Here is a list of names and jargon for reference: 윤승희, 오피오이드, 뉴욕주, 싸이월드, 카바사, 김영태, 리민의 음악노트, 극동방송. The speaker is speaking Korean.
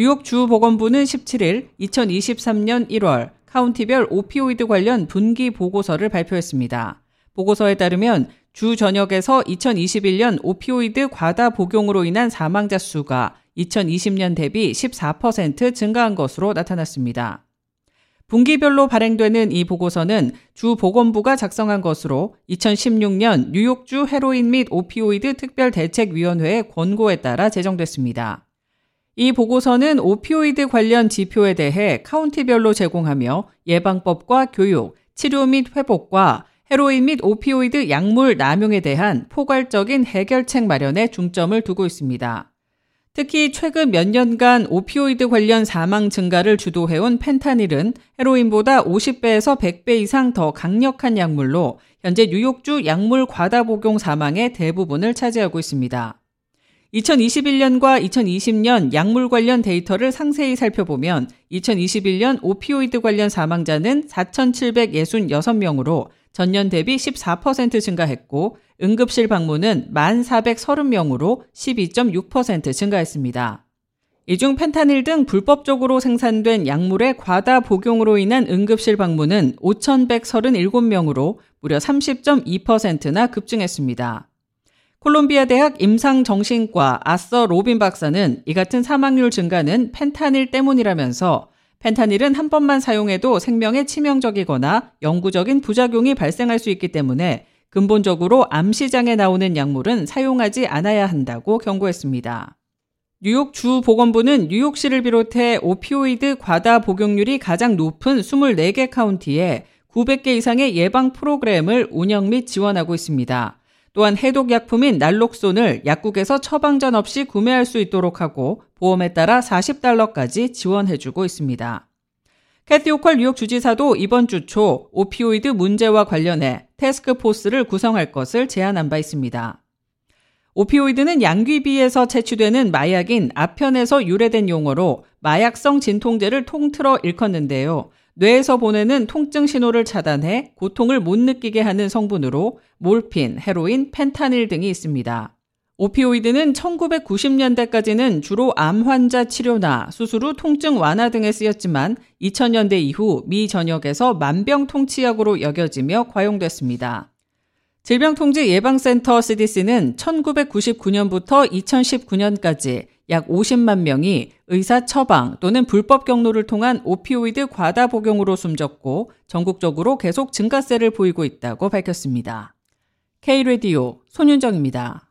뉴욕주 보건부는 17일 2023년 1월 카운티별 오피오이드 관련 분기 보고서를 발표했습니다. 보고서에 따르면 주 전역에서 2021년 오피오이드 과다 복용으로 인한 사망자 수가 2020년 대비 14% 증가한 것으로 나타났습니다. 분기별로 발행되는 이 보고서는 주 보건부가 작성한 것으로 2016년 뉴욕주 헤로인 및 오피오이드 특별대책위원회의 권고에 따라 제정됐습니다. 이 보고서는 오피오이드 관련 지표에 대해 카운티별로 제공하며 예방법과 교육, 치료 및 회복과 헤로인 및 오피오이드 약물 남용에 대한 포괄적인 해결책 마련에 중점을 두고 있습니다. 특히 최근 몇 년간 오피오이드 관련 사망 증가를 주도해온 펜타닐은 헤로인보다 50배에서 100배 이상 더 강력한 약물로 현재 뉴욕주 약물 과다 복용 사망의 대부분을 차지하고 있습니다. 2021년과 2020년 약물 관련 데이터를 상세히 살펴보면 2021년 오피오이드 관련 사망자는 4,766명으로 전년 대비 14% 증가했고 응급실 방문은 1,430명으로 12.6% 증가했습니다. 이 중 펜타닐 등 불법적으로 생산된 약물의 과다 복용으로 인한 응급실 방문은 5,137명으로 무려 30.2%나 급증했습니다. 콜롬비아 대학 임상정신과 아서 로빈 박사는 이 같은 사망률 증가는 펜타닐 때문이라면서 펜타닐은 한 번만 사용해도 생명에 치명적이거나 영구적인 부작용이 발생할 수 있기 때문에 근본적으로 암시장에 나오는 약물은 사용하지 않아야 한다고 경고했습니다. 뉴욕 주 보건부는 뉴욕시를 비롯해 오피오이드 과다 복용률이 가장 높은 24개 카운티에 900개 이상의 예방 프로그램을 운영 및 지원하고 있습니다. 또한 해독약품인 날록손을 약국에서 처방전 없이 구매할 수 있도록 하고 보험에 따라 $40까지 지원해주고 있습니다. 캐티 오컬 뉴욕 주지사도 이번 주 초 오피오이드 문제와 관련해 태스크포스를 구성할 것을 제안한 바 있습니다. 오피오이드는 양귀비에서 채취되는 마약인 아편에서 유래된 용어로 마약성 진통제를 통틀어 일컫는데요. 뇌에서 보내는 통증 신호를 차단해 고통을 못 느끼게 하는 성분으로 몰핀, 헤로인, 펜타닐 등이 있습니다. 오피오이드는 1990년대까지는 주로 암 환자 치료나 수술 후 통증 완화 등에 쓰였지만 2000년대 이후 미 전역에서 만병통치약으로 여겨지며 과용됐습니다. 질병통제예방센터 CDC는 1999년부터 2019년까지 약 50만 명이 의사 처방 또는 불법 경로를 통한 오피오이드 과다 복용으로 숨졌고 전국적으로 계속 증가세를 보이고 있다고 밝혔습니다. K-radio 손윤정입니다.